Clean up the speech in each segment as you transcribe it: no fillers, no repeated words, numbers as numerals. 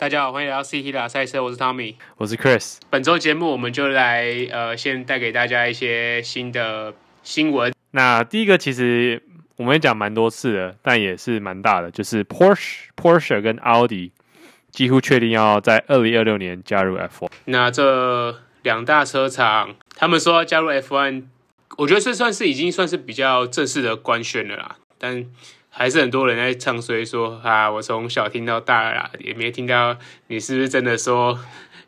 大家好，欢迎来到 CHilla 赛车，我是 Tommy， 我是 Chris。本周节目我们就来先带给大家一些新的新闻。那第一个其实我们也讲蛮多次的，但也是蛮大的，就是 Porsche 跟 Audi 几乎确定要在2026年加入 F1。那这两大车厂他们说要加入 F1， 我觉得这已经算是比较正式的官宣了啦，但还是很多人在唱衰说啊，我从小听到大啦，也没听到你是不是真的说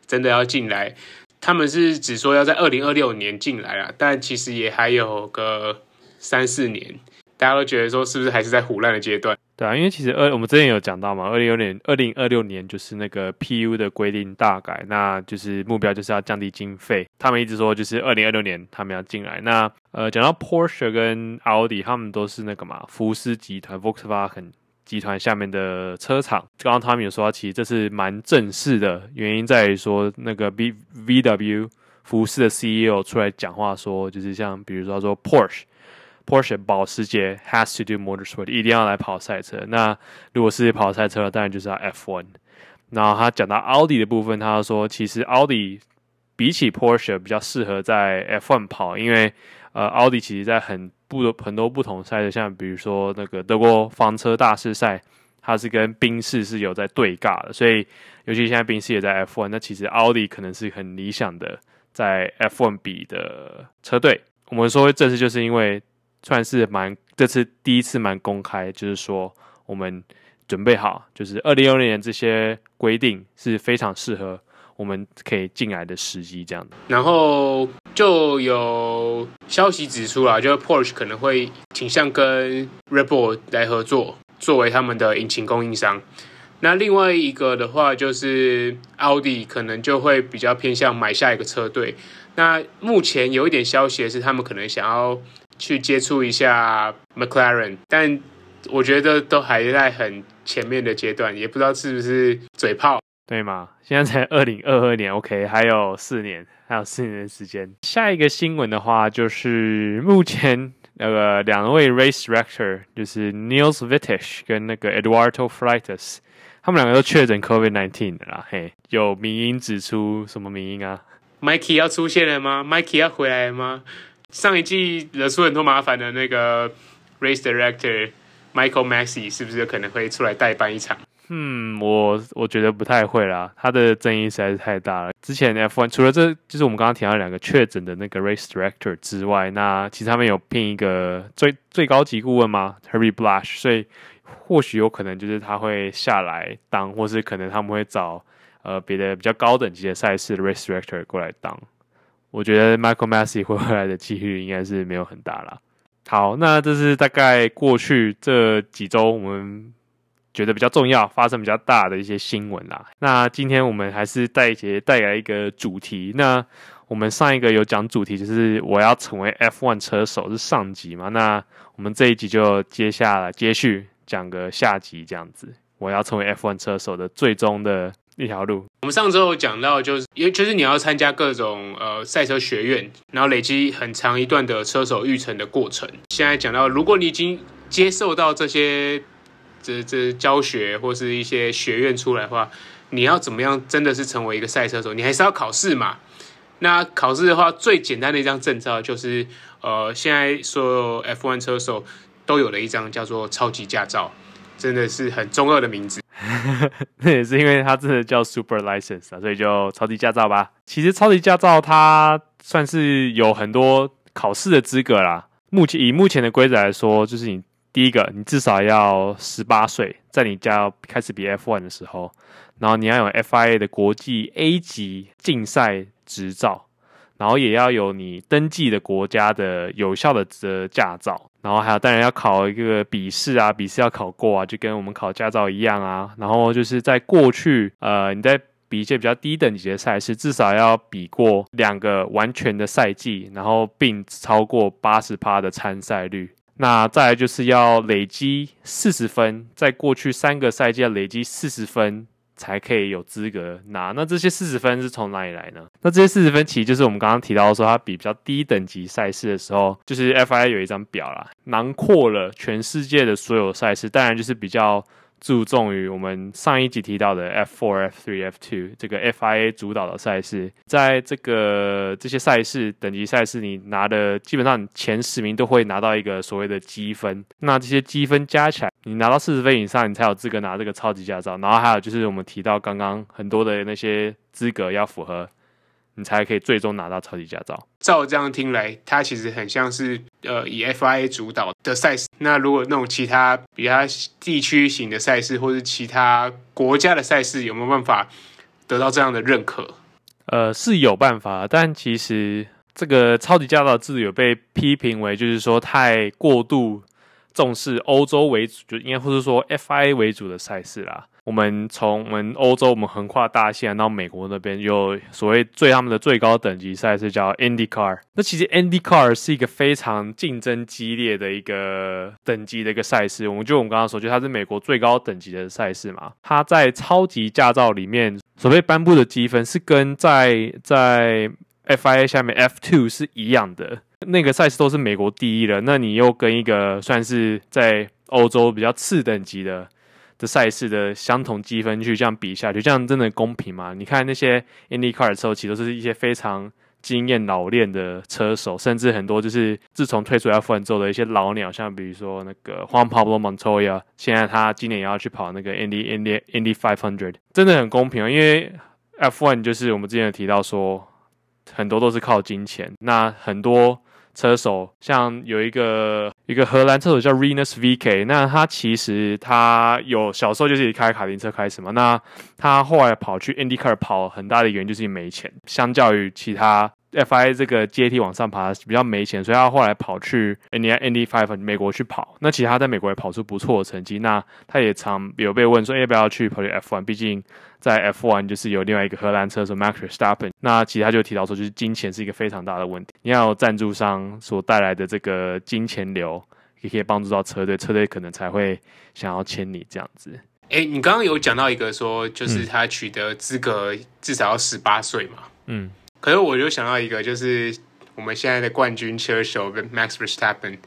真的要进来。他们是只说要在2026年进来啦，但其实也还有个3-4年，大家都觉得说是不是还是在唬烂的阶段。对啊，因为其实我们之前有讲到嘛，2026年就是那个 PU 的规定大改，那就是目标就是要降低经费，他们一直说就是2026年他们要进来。那讲到 Porsche 跟 Audi， 他们都是那个嘛福斯集团 Volkswagen 集团下面的车厂。刚刚他们有说到，其实这是蛮正式的，原因在于说那个 VW 福斯的 CEO 出来讲话说，就是像比如说他说 Porsche 保时捷 has to do motorsport， 一定要来跑赛车。那如果是跑赛车，当然就是要 F1。 然后他讲到 Audi 的部分，他说其实 Audi 比起 Porsche 比较适合在 F1 跑，因为Audi 其实在很多不同赛车，像比如说那个德国房车大师赛，它是跟宾士是有在对尬的，所以尤其现在宾士也在 F1， 那其实 Audi 可能是很理想的在 F1 比的车队。我们说这次就是因为算是这次第一次蛮公开，就是说我们准备好，就是2026年这些规定是非常适合我们可以进来的时机这样的。然后就有消息指出啦，就是 Porsche 可能会倾向跟 Red Bull 来合作，作为他们的引擎供应商。那另外一个的话，就是 Audi 可能就会比较偏向买下一个车队。那目前有一点消息的是，他们可能想要去接触一下 McLaren， 但我觉得都还在很前面的阶段，也不知道是不是嘴炮，对吗？现在才2022年 OK， 还有四年的时间。下一个新闻的话，就是目前两位 race director 就是 Niels Wittich 跟那个 Eduardo Freitas， 他们两个都确诊 COVID-19 的啦。嘿，有民音指出，什么民音啊？ Mikey 要出现了吗？ Mikey 要回来了吗？上一季惹出很多麻烦的那个 race director Michael Massey 是不是可能会出来代班一场？我觉得不太会啦，他的争议实在是太大了。之前 F1 除了这就是我们刚刚提到两个确诊的那个 race director 之外，那其实他们有聘一个最高级顾问嘛 Herbie Blush， 所以或许有可能就是他会下来当，或是可能他们会找别的比较高等级的赛事的 race director 过来当。我觉得 Michael Massey 会回来的机率应该是没有很大啦。好，那这是大概过去这几周我们觉得比较重要、发生比较大的一些新闻啦。那今天我们还是带来一个主题。那我们上一个有讲主题，就是我要成为 F1 车手是上集嘛。那我们这一集就接续讲个下集这样子。我要成为 F1 车手的最终的一条路。我们上周有讲到，就是你要参加各种赛车学院，然后累积很长一段的车手育成的过程。现在讲到，如果你已经接受到这些教学或是一些学院出来的话，你要怎么样真的是成为一个赛车手？你还是要考试嘛。那考试的话，最简单的一张证照就是现在所有 F1 车手都有了一张叫做超级驾照，真的是很中二的名字。那也是因为它真的叫 Super License 啊，所以就超级驾照吧。其实超级驾照它算是有很多考试的资格啦。以目前的规则来说，就是你第一个，你至少要18岁，在你家开始比 F1 的时候，然后你要有 FIA 的国际 A 级竞赛执照，然后也要有你登记的国家的有效的驾照。然后还有当然要考一个笔试啊，笔试要考过啊，就跟我们考驾照一样啊。然后就是在过去你在比一些比较低等级的赛事，至少要比过2个完全的赛季，然后并超过 80% 的参赛率。那再来就是要累积40分，在过去3个赛季要累积40分才可以有资格拿。那这些40分是从哪里来呢？那这些40分其实就是我们刚刚提到说，它比比较低等级赛事的时候，就是 FIA 有一张表啦，囊括了全世界的所有赛事，当然就是比较注重于我们上一集提到的 F4、F3、F2 这个 FIA 主导的赛事。在这些赛事等级赛事，你拿的基本上前10名都会拿到一个所谓的积分，那这些积分加起来你拿到40分以上你才有资格拿这个超级驾照。然后还有就是我们提到刚刚很多的那些资格要符合，你才可以最终拿到超级驾照。照这样听来，它其实很像是以 FIA 主导的赛事。那如果那种其他比较地区型的赛事或是其他国家的赛事，有没有办法得到这样的认可？是有办法，但其实这个超级驾照制度有被批评为就是说太过度重视欧洲为主，就应该或是说 FIA 为主的赛事啦。我们欧洲，我们横跨大西洋到美国那边，有所谓他们的最高等级赛事叫 IndyCar。那其实 IndyCar 是一个非常竞争激烈的一个等级的一个赛事。我们刚刚说，就它是美国最高等级的赛事嘛。它在超级驾照里面所被颁布的积分是跟在 FIA 下面 F2 是一样的。那个赛事都是美国第一的，那你又跟一个算是在欧洲比较次等级的赛事的相同积分去这样比下去，这样真的公平吗？你看那些 IndyCar 的车，其实都是一些非常经验老练的车手，甚至很多就是自从退出 F1 之后的一些老鸟，像比如说那个 Juan Pablo Montoya， 现在他今年也要去跑那个 Indy 500， 真的很公平啊！因为 F1 就是我们之前有提到说，很多都是靠金钱，那很多车手像有一个荷兰车手叫 Rinus VeeKay， 那他其实他有小时候就是开卡丁车开始嘛，那他后来跑去 IndyCar 跑很大的原因就是没钱，相较于其他 FIA 这个阶梯往上爬比较没钱，所以他后来跑去 Indy 500 美国去跑，那其实他在美国也跑出不错的成绩，那他也常有被问说要不要去跑去 F1， 毕竟在 F1 就是有另外一个荷兰车手 Max Verstappen， 那其实他就提到说就是金钱是一个非常大的问题，你要有赞助商所带来的这个金钱流也可以帮助到车队可能才会想要签你这样子。你刚刚有讲到一个说就是他取得资格至少要18岁嘛，嗯，可是我就想到一个就是我们现在的冠军车手 Max Verstappen，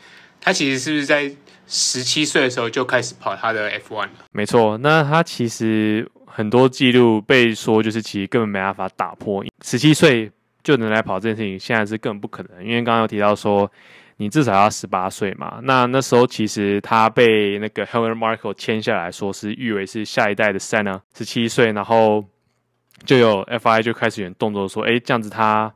他其实是不是在17岁的时候就开始跑他的 F1 了？没错，那他其实很多记录被说就是其实根本没办法打破，17岁就能来跑这件事情现在是根本不可能，因为刚刚有提到说你至少要18岁嘛，那时候其实他被那个 Helen Markle 签下来说是誉为是下一代的 Senna， 17岁然后就有 FIA 就开始有动作说这样子他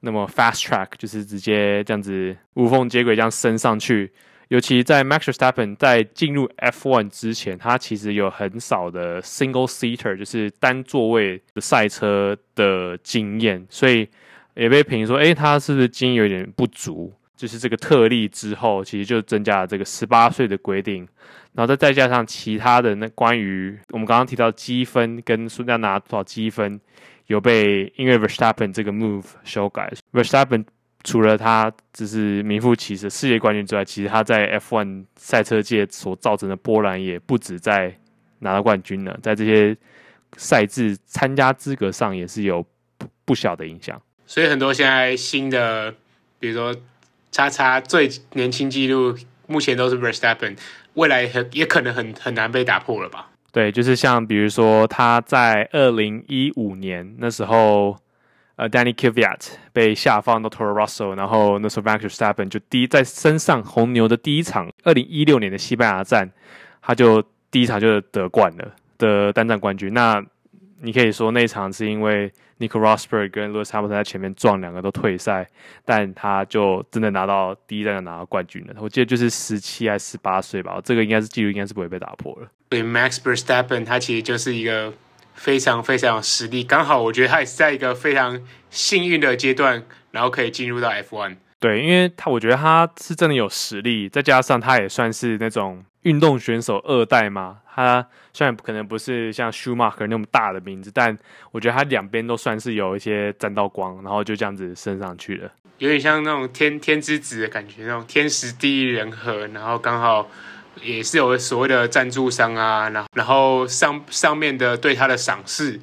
那么 fast track 就是直接这样子无缝接轨这样升上去，尤其在 Max Verstappen 在进入 F1 之前，他其实有很少的 single-seater 就是单座位的赛车的经验，所以也被评说他是不是经验有点不足，就是这个特例之后其实就增加了这个18岁的规定，然后再加上其他的那关于我们刚刚提到积分跟数量拿多少积分有被因为 Verstappen 这个 move 修改。 Verstappen除了他只是名副其实的世界冠军之外，其实他在 F1 赛车界所造成的波澜也不止在拿到冠军了，在这些赛制参加资格上也是有 不小的影响。所以很多现在新的，比如说XX最年轻纪录目前都是 Verstappen， 未来也可能很难被打破了吧？对，就是像比如说他在2015年那时候。Danny Kvyat 被下放到 Toro Rosso， 然后那时候 Max Verstappen 就在身上红牛的第一场2016年的西班牙站，他就第一场就得冠了，得单站冠军。那你可以说那一场是因为 Nico Rosberg 跟 Louis Hamilton 在前面撞，两个都退赛，但他就真的拿到第一站就拿到冠军了。我记得就是17还是18岁吧，这个应该是记录应该是不会被打破了。对 Max Verstappen 他其实就是一个非常非常有实力，刚好我觉得他也是在一个非常幸运的阶段，然后可以进入到 F1。 对，因为我觉得他是真的有实力，再加上他也算是那种运动选手二代嘛，他虽然可能不是像 Schumacher 那么大的名字，但我觉得他两边都算是有一些沾到光，然后就这样子升上去了，有点像那种 天之子的感觉，那种天时地利人和，然后刚好也是有所谓的赞助商啊，然后上面的对他的赏识，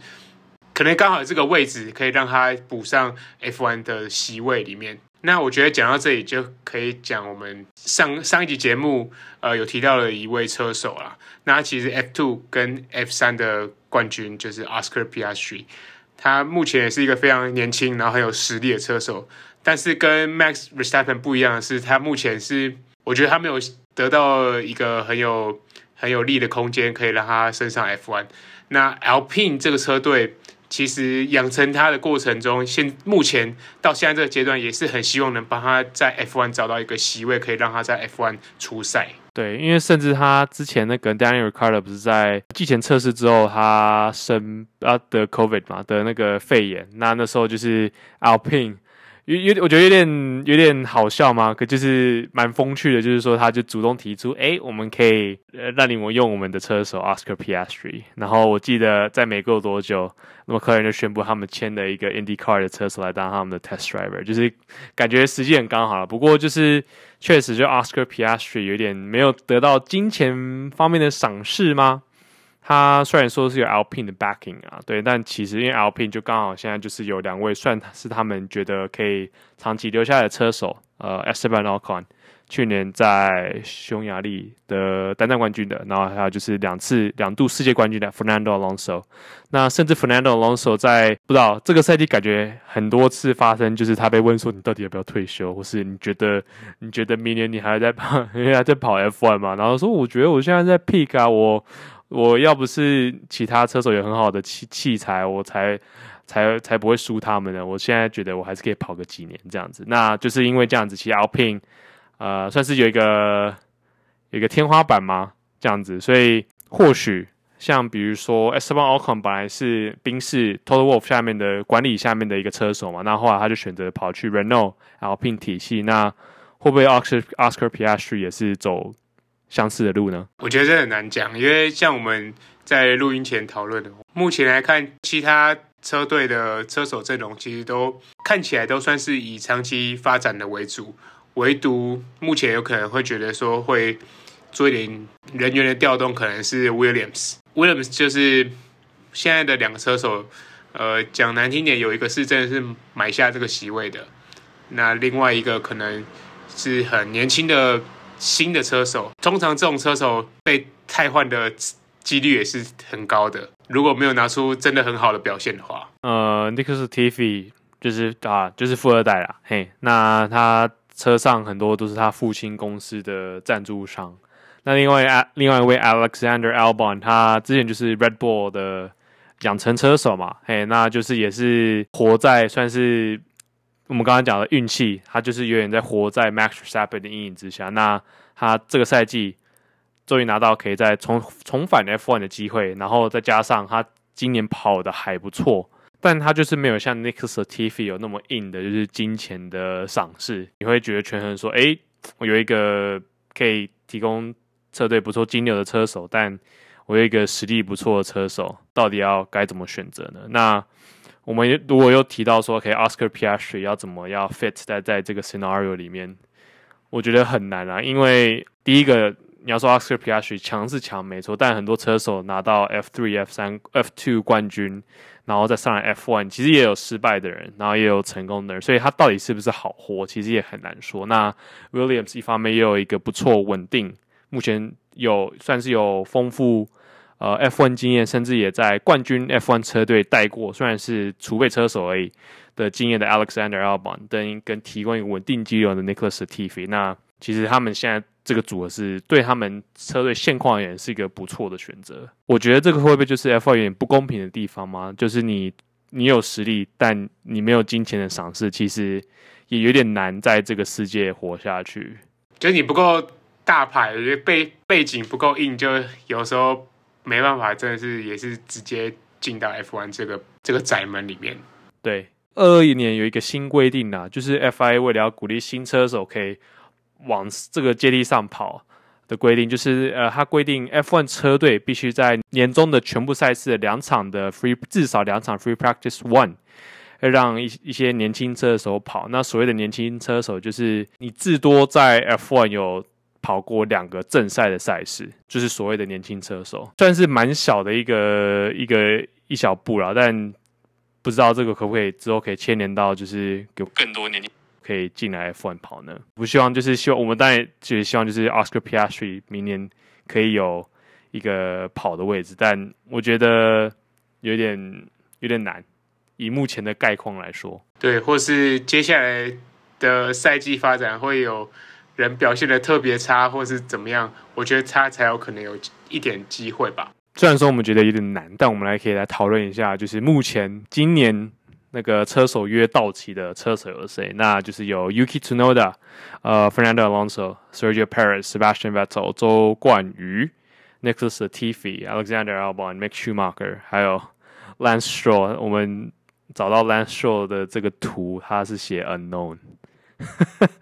可能刚好这个位置可以让他补上 F1 的席位里面。那我觉得讲到这里就可以讲我们上一集节目有提到的一位车手啦。那其实 F2 跟 F3 的冠军就是 Oscar Piastri， 他目前也是一个非常年轻然后很有实力的车手，但是跟 Max Verstappen 不一样的是，他目前是我觉得他没有得到一个很有力的空间可以让他升上 F1。 那 Alpine 这个车队其实养成他的过程中，目前到现在这个阶段也是很希望能帮他在 F1 找到一个席位，可以让他在 F1 出赛。对，因为甚至他之前那个 Daniel Ricciardo 不是在季前测试之后他得 COVID 嘛，得那个肺炎，那时候就是 Alpine我觉得有点好笑嘛，可就是蛮风趣的，就是说他就主动提出我们可以让你们用我们的车手 Oscar Piastri， 然后我记得在没过多久McLaren就宣布他们签了一个 IndyCar 的车手来当他们的 test driver， 就是感觉时机很刚好了。不过就是确实就 Oscar Piastri 有点没有得到金钱方面的赏识吗？他虽然说是有 Alpine 的 backing 啊，对，但其实因为 Alpine 就刚好现在就是有两位算是他们觉得可以长期留下来的车手，Esteban Ocon 去年在匈牙利的单站冠军的，然后还有就是两度世界冠军的 Fernando Alonso。 那甚至 Fernando Alonso 在不知道这个赛季感觉很多次发生，就是他被问说你到底要不要退休，或是你觉得明年你还在跑 F1 嘛，然后说我觉得我现在在 peak 啊，我要不是其他车手有很好的器材，我才不会输他们呢。我现在觉得我还是可以跑个几年这样子。那就是因为这样子，其实 Alpine 算是有一个天花板嘛，这样子。所以或许像比如说 Esteban Ocon 本来是宾士 Total Wolff 下面的管理下面的一个车手嘛，那后来他就选择跑去 Renault Alpine 体系。那会不会 Oscar Piastri 也是走相似的路呢？我觉得这很难讲，因为像我们在录音前讨论的，目前来看其他车队的车手阵容其实都看起来都算是以长期发展的为主，唯独目前有可能会觉得说会做一点人员的调动，可能是 Williams 就是现在的两个车手，讲难听点，有一个是真的是买下这个席位的，那另外一个可能是很年轻的新的车手，通常这种车手被汰换的几率也是很高的，如果没有拿出真的很好的表现的话。Nicholas Latifi 就是富二代啦，嘿，那他车上很多都是他父亲公司的赞助商。那另外一位 Alexander Albon， 他之前就是 Red Bull 的养成车手嘛，嘿，那就是也是活在算是我们刚才讲的运气，他就是有点在活在 Max Verstappen 的阴影之下。那他这个赛季终于拿到可以再重返 F1 的机会，然后再加上他今年跑的还不错，但他就是没有像 Nicholas Latifi 有那么硬的就是金钱的赏识。你会觉得权衡说我有一个可以提供车队不错金流的车手，但我有一个实力不错的车手，到底要该怎么选择呢？那我们如果又提到说 OK Oscar Piastri 要怎么要 fit 在这个 scenario 里面，我觉得很难啊。因为第一个你要说 Oscar Piastri 强是强没错，但很多车手拿到 F3 F3 F2 冠军然后再上来 F1， 其实也有失败的人，然后也有成功的人，所以他到底是不是好货其实也很难说。那 Williams 一方面也有一个不错稳定，目前算是有丰富F1 经验，甚至也在冠军 F1 车队带过，虽然是储备车手而已的经验的 Alexander Albon 跟提供一个稳定肌肉的 Nicholas Latifi， 那其实他们现在这个组合是对他们车队现况而言是一个不错的选择。我觉得这个会不会就是 F1 有点不公平的地方吗？就是你有实力，但你没有金钱的赏识，其实也有点难在这个世界活下去。就是你不够大牌，我觉得背景不够硬，就有时候没办法，真的是也是直接进到 F1 这个窄门里面。对，2021年有一个新规定啊，就是 FIA 为了要鼓励新车手可以往这个阶梯上跑的规定，就是它规定 F1 车队必须在年终的全部赛事的至少两场 free practice one， 让一些年轻车手跑。那所谓的年轻车手，就是你至多在 F1 有跑过2个正赛的赛事，就是所谓的年轻车手，算是蛮小的一小步啦，但不知道这个可不可以之后可以牵连到就是有更多年轻可以进来 F1 跑呢？我希望就是希望我们当然就是希望就是 Oscar Piastri 明年可以有一个跑的位置，但我觉得有点难，以目前的概况来说。对，或是接下来的赛季发展会有人表现得特别差，或是怎么样，我觉得他才有可能有一点机会吧。虽然说我们觉得有点难，但我们可以来讨论一下，就是目前今年那个车手约到期的车手有谁？那就是有 Yuki Tsunoda、Fernando Alonso、Sergio Perez、Sebastian Vettel、周冠宇、Nicholas Latifi、Alexander Albon、Mick Schumacher， 还有 Lance Stroll。我们找到 Lance Stroll 的这个图，他是写 unknown。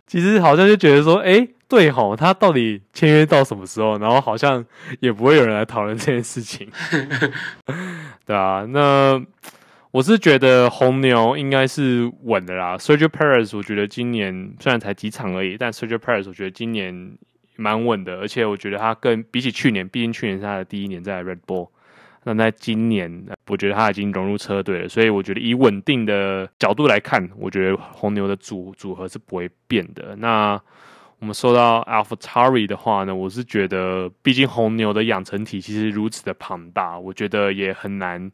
其实好像就觉得说，对吼，他到底签约到什么时候？然后好像也不会有人来讨论这件事情。对啊，那我是觉得红牛应该是稳的啦。Sergio Perez 我觉得今年虽然才几场而已，但 Sergio Perez 我觉得今年蛮稳的，而且我觉得他比起去年，毕竟去年是他的第一年在 Red Bull， 那在今年我觉得他已经融入车队了，所以我觉得以稳定的角度来看，我觉得红牛的组合是不会变的。那我们说到 AlphaTauri 的话呢，我是觉得毕竟红牛的养成体其实如此的庞大，我觉得也很难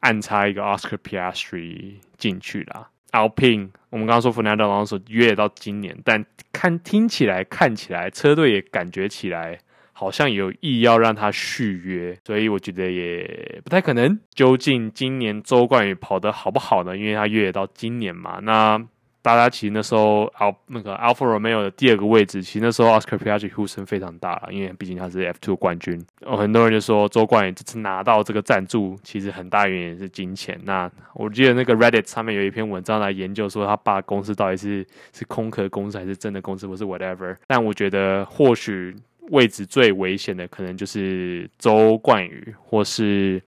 暗插一个 Oscar Piastri 进去啦。 Alpine 我们刚刚说 Fernando Alonso 约到今年，但看起来车队也感觉起来好像有意要让他续约，所以我觉得也不太可能。究竟今年周冠宇跑得好不好呢？因为他约到今年嘛，那大家其实那时候Alfa Romeo 的第二个位置，其实那时候 Oscar Piastri 呼声非常大了，因为毕竟他是 F2 冠军。很多人就说周冠宇这次拿到这个赞助，其实很大原因也是金钱。那我记得那个 Reddit 上面有一篇文章来研究说他爸公司到底是空壳公司还是真的公司，或是 whatever。但我觉得或许位置最危险的可能就是周冠宇或是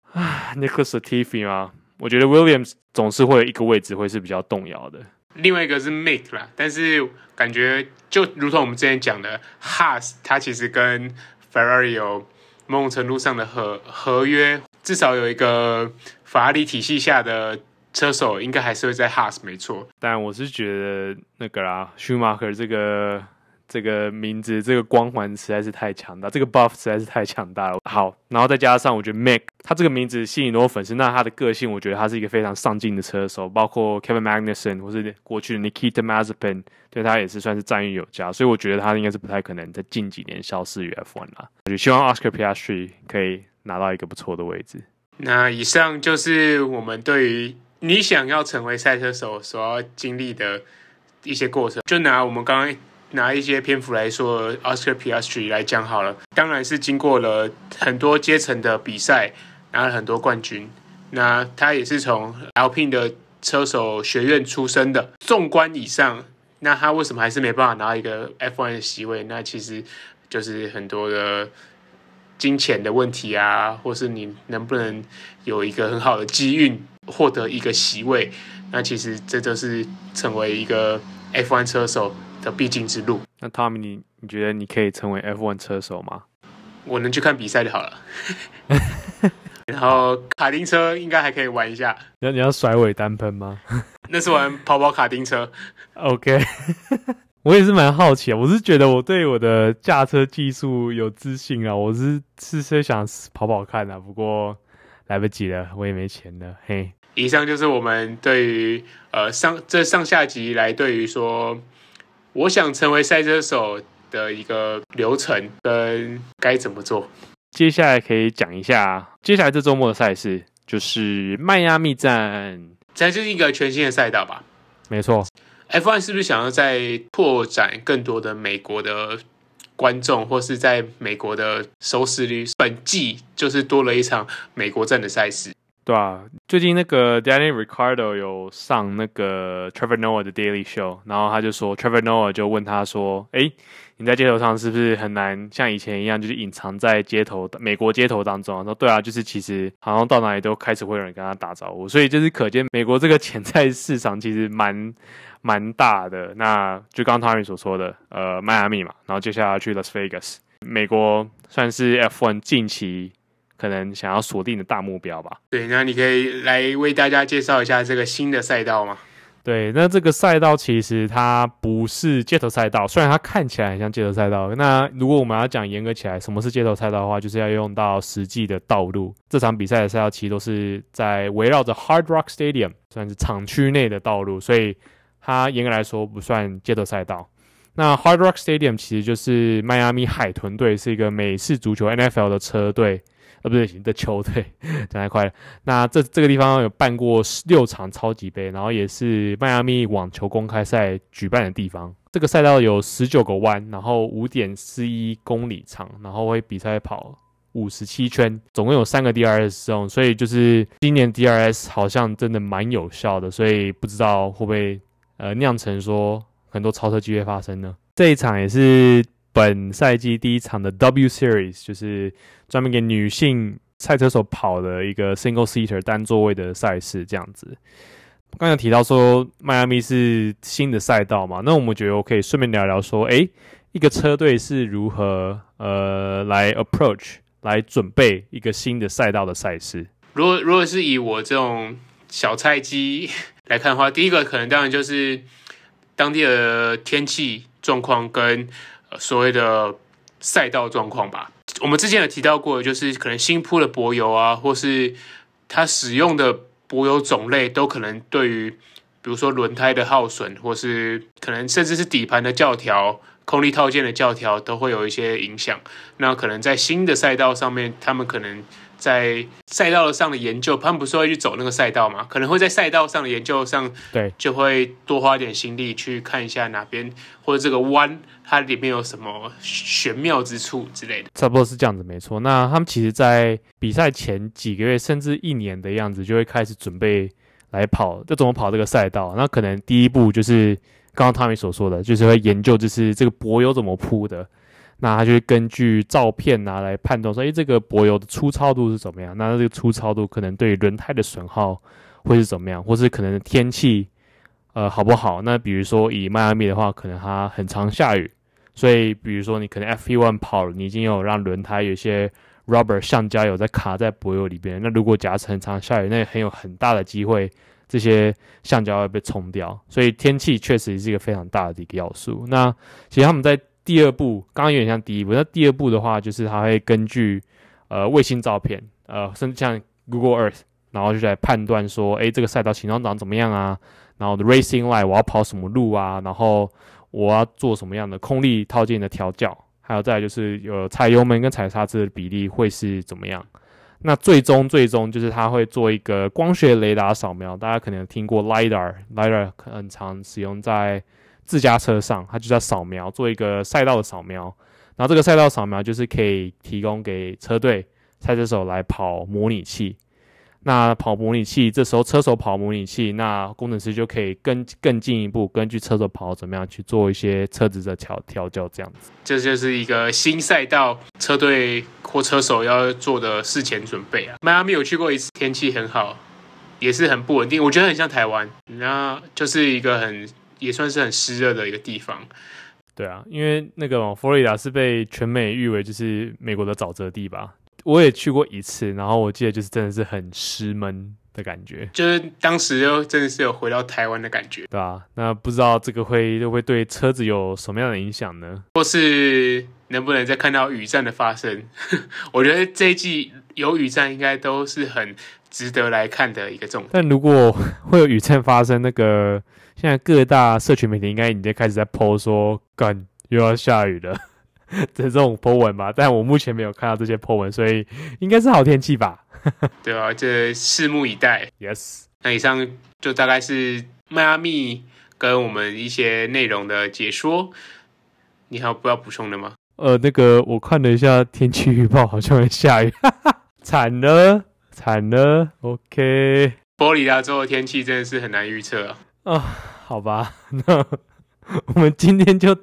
Nicholas Latifi 吗？我觉得 Williams 总是会有一个位置会是比较动摇的。另外一个是 Mick 啦，但是感觉就如同我们之前讲的 Haas 他其实跟 Ferrari 有某种程度上的合约，至少有一个法拉利体系下的车手应该还是会在 Haas 没错。但我是觉得那个啦 Schumacher 这个名字这个光环实在是太强大，这个 buff 实在是太强大了。好，然后再加上我觉得 Mick 他这个名字吸引多粉丝，那他的个性我觉得他是一个非常上进的车手，包括 Kevin Magnussen 或是过去的 Nikita Mazepin 对他也是算是赞誉有加，所以我觉得他应该是不太可能在近几年消失于 F1 啦。我就希望 Oscar Piastri 可以拿到一个不错的位置。那以上就是我们对于你想要成为赛车手所要经历的一些过程。就拿我们刚刚拿一些篇幅来说 Oscar Piastri 来讲好了，当然是经过了很多阶层的比赛，拿了很多冠军。那他也是从 Alpine 的车手学院出身的。纵观以上，那他为什么还是没办法拿一个 F1 的席位？那其实就是很多的金钱的问题啊，或是你能不能有一个很好的机运获得一个席位，那其实这就是成为一个 F1 车手的必经之路。那 Tommy 你觉得你可以成为 F1 车手吗？我能去看比赛就好了。然后卡丁车应该还可以玩一下。你要甩尾单喷吗？那是玩跑跑卡丁车。OK 我也是蛮好奇的，我是觉得我对我的驾车技术有自信啊，我是想跑跑看啊，不过来不及了，我也没钱了。嘿，以上就是我们对于上下集来对于说我想成为赛车手的一个流程跟该怎么做。接下来可以讲一下接下来这周末的赛事，就是迈阿密站，这就是一个全新的赛道吧？没错。 F1 是不是想要再拓展更多的美国的观众，或是在美国的收视率？本季就是多了一场美国站的赛事。对啊，最近那个 Danny Ricciardo 有上那个 Trevor Noah 的 Daily Show， 然后他就说 Trevor Noah 就问他说，你在街头上是不是很难像以前一样就是隐藏在美国街头当中？他说对啊，就是其实好像到哪里都开始会有人跟他打招呼，所以就是可见美国这个潜在市场其实蛮大的。那就刚刚 Tommy 所说的迈阿密嘛，然后接下来去 Las Vegas， 美国算是 F1 近期可能想要锁定的大目标吧。对，那你可以来为大家介绍一下这个新的赛道吗？对，那这个赛道其实它不是街头赛道，虽然它看起来很像街头赛道。那如果我们要讲严格起来，什么是街头赛道的话，就是要用到实际的道路。这场比赛的赛道其实都是在围绕着 Hard Rock Stadium， 算是厂区内的道路，所以它严格来说不算街头赛道。那 Hard Rock Stadium 其实就是迈阿密海豚队，是一个美式足球 NFL 的车队，不对，的球队，讲太快了。那这个地方有办过6场超级杯，然后也是迈阿密网球公开赛举办的地方。这个赛道有19个弯，然后 5.41 公里长，然后会比赛跑57圈，总共有3个 DRS zone， 所以就是今年 DRS 好像真的蛮有效的，所以不知道会不会酿成说很多超车机会发生呢。这一场也是本赛季第一场的 W Series， 就是专门给女性赛车手跑的一个 single seater 单座位的赛事，这样子。刚才提到说迈阿密是新的赛道嘛，那我们觉得我可以顺便聊聊说，一个车队是如何来 approach 来准备一个新的赛道的赛事。如果是以我这种小菜鸡来看的话，第一个可能当然就是当地的天气状况跟所谓的赛道状况吧。我们之前有提到过，就是可能新铺的柏油啊，或是它使用的柏油种类，都可能对于比如说轮胎的耗损，或是可能甚至是底盘的教条、空力套件的教条，都会有一些影响。那可能在新的赛道上面，他们可能在赛道上的研究，他们不是会去走那个赛道嘛？可能会在赛道上的研究上，对，就会多花点心力去看一下哪边或者这个弯它里面有什么玄妙之处之类的，差不多是这样子，没错。那他们其实在比赛前几个月甚至1年的样子，就会开始准备来跑，就怎么跑这个赛道。那可能第一步就是刚刚 Tommy 所说的，就是会研究就是这个柏油怎么铺的。那他就会根据照片来判断说，这个柏油的粗糙度是怎么样？那这个粗糙度可能对轮胎的损耗会是怎么样？或是可能天气好不好？那比如说以迈阿密的话，可能它很常下雨，所以比如说你可能 FP1 跑了，你已经有让轮胎有一些 rubber 橡胶有在卡在柏油里边。那如果假设很常下雨，那很有很大的机会这些橡胶会被冲掉。所以天气确实是一个非常大的一个要素。那其实他们在第二步，刚刚有点像第一步，那第二步的话，就是它会根据卫星照片，甚至像 Google Earth， 然后就来判断说，这个赛道形状长怎么样啊？然后 Racing Line 我要跑什么路啊？然后我要做什么样的空力套件的调教？还有再来就是踩油门跟踩刹车的比例会是怎么样？那最终就是它会做一个光学雷达扫描，大家可能听过 LiDAR， 很常使用在自家车上，它就在扫描，做一个赛道的扫描，然后这个赛道扫描就是可以提供给车队赛车手来跑模拟器。那跑模拟器，这时候车手跑模拟器，那工程师就可以更进一步根据车手跑怎么样去做一些车子的调教，这样子。这就是一个新赛道车队或车手要做的事前准备啊。迈阿密有去过一次，天气很好，也是很不稳定，我觉得很像台湾，那就是一个也算是很湿热的一个地方。对啊，因为那个佛罗里达是被全美誉为就是美国的沼泽地吧。我也去过一次，然后我记得就是真的是很湿闷的感觉，就是当时就真的是有回到台湾的感觉。对啊，那不知道这个会对车子有什么样的影响呢？或是能不能再看到雨战的发生？我觉得这一季有雨战应该都是很值得来看的一个重点。但如果会有雨战发生，那个现在各大社群媒体应该已经开始在 po 说，干又要下雨了，这种 po 文吧。但我目前没有看到这些 po 文，所以应该是好天气吧。对啊，这拭目以待。Yes， 那以上就大概是迈阿密跟我们一些内容的解说。你还有不要补充的吗？那个我看了一下天气预报，好像会下雨，惨了惨了。OK， 佛罗里达州的天气真的是很难预测啊。好吧，那我们今天就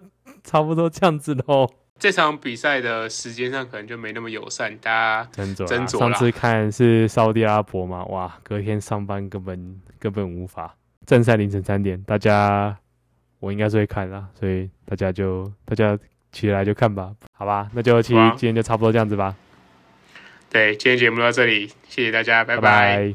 差不多这样子咯。这场比赛的时间上可能就没那么友善，大家斟酌啦。上次看是沙特阿拉伯嘛，哇，隔天上班根本无法。正赛凌晨3点，大家我应该是会看啦，所以大家起来就看吧，好吧，那就今天就差不多这样子吧。对，今天节目到这里，谢谢大家，拜拜。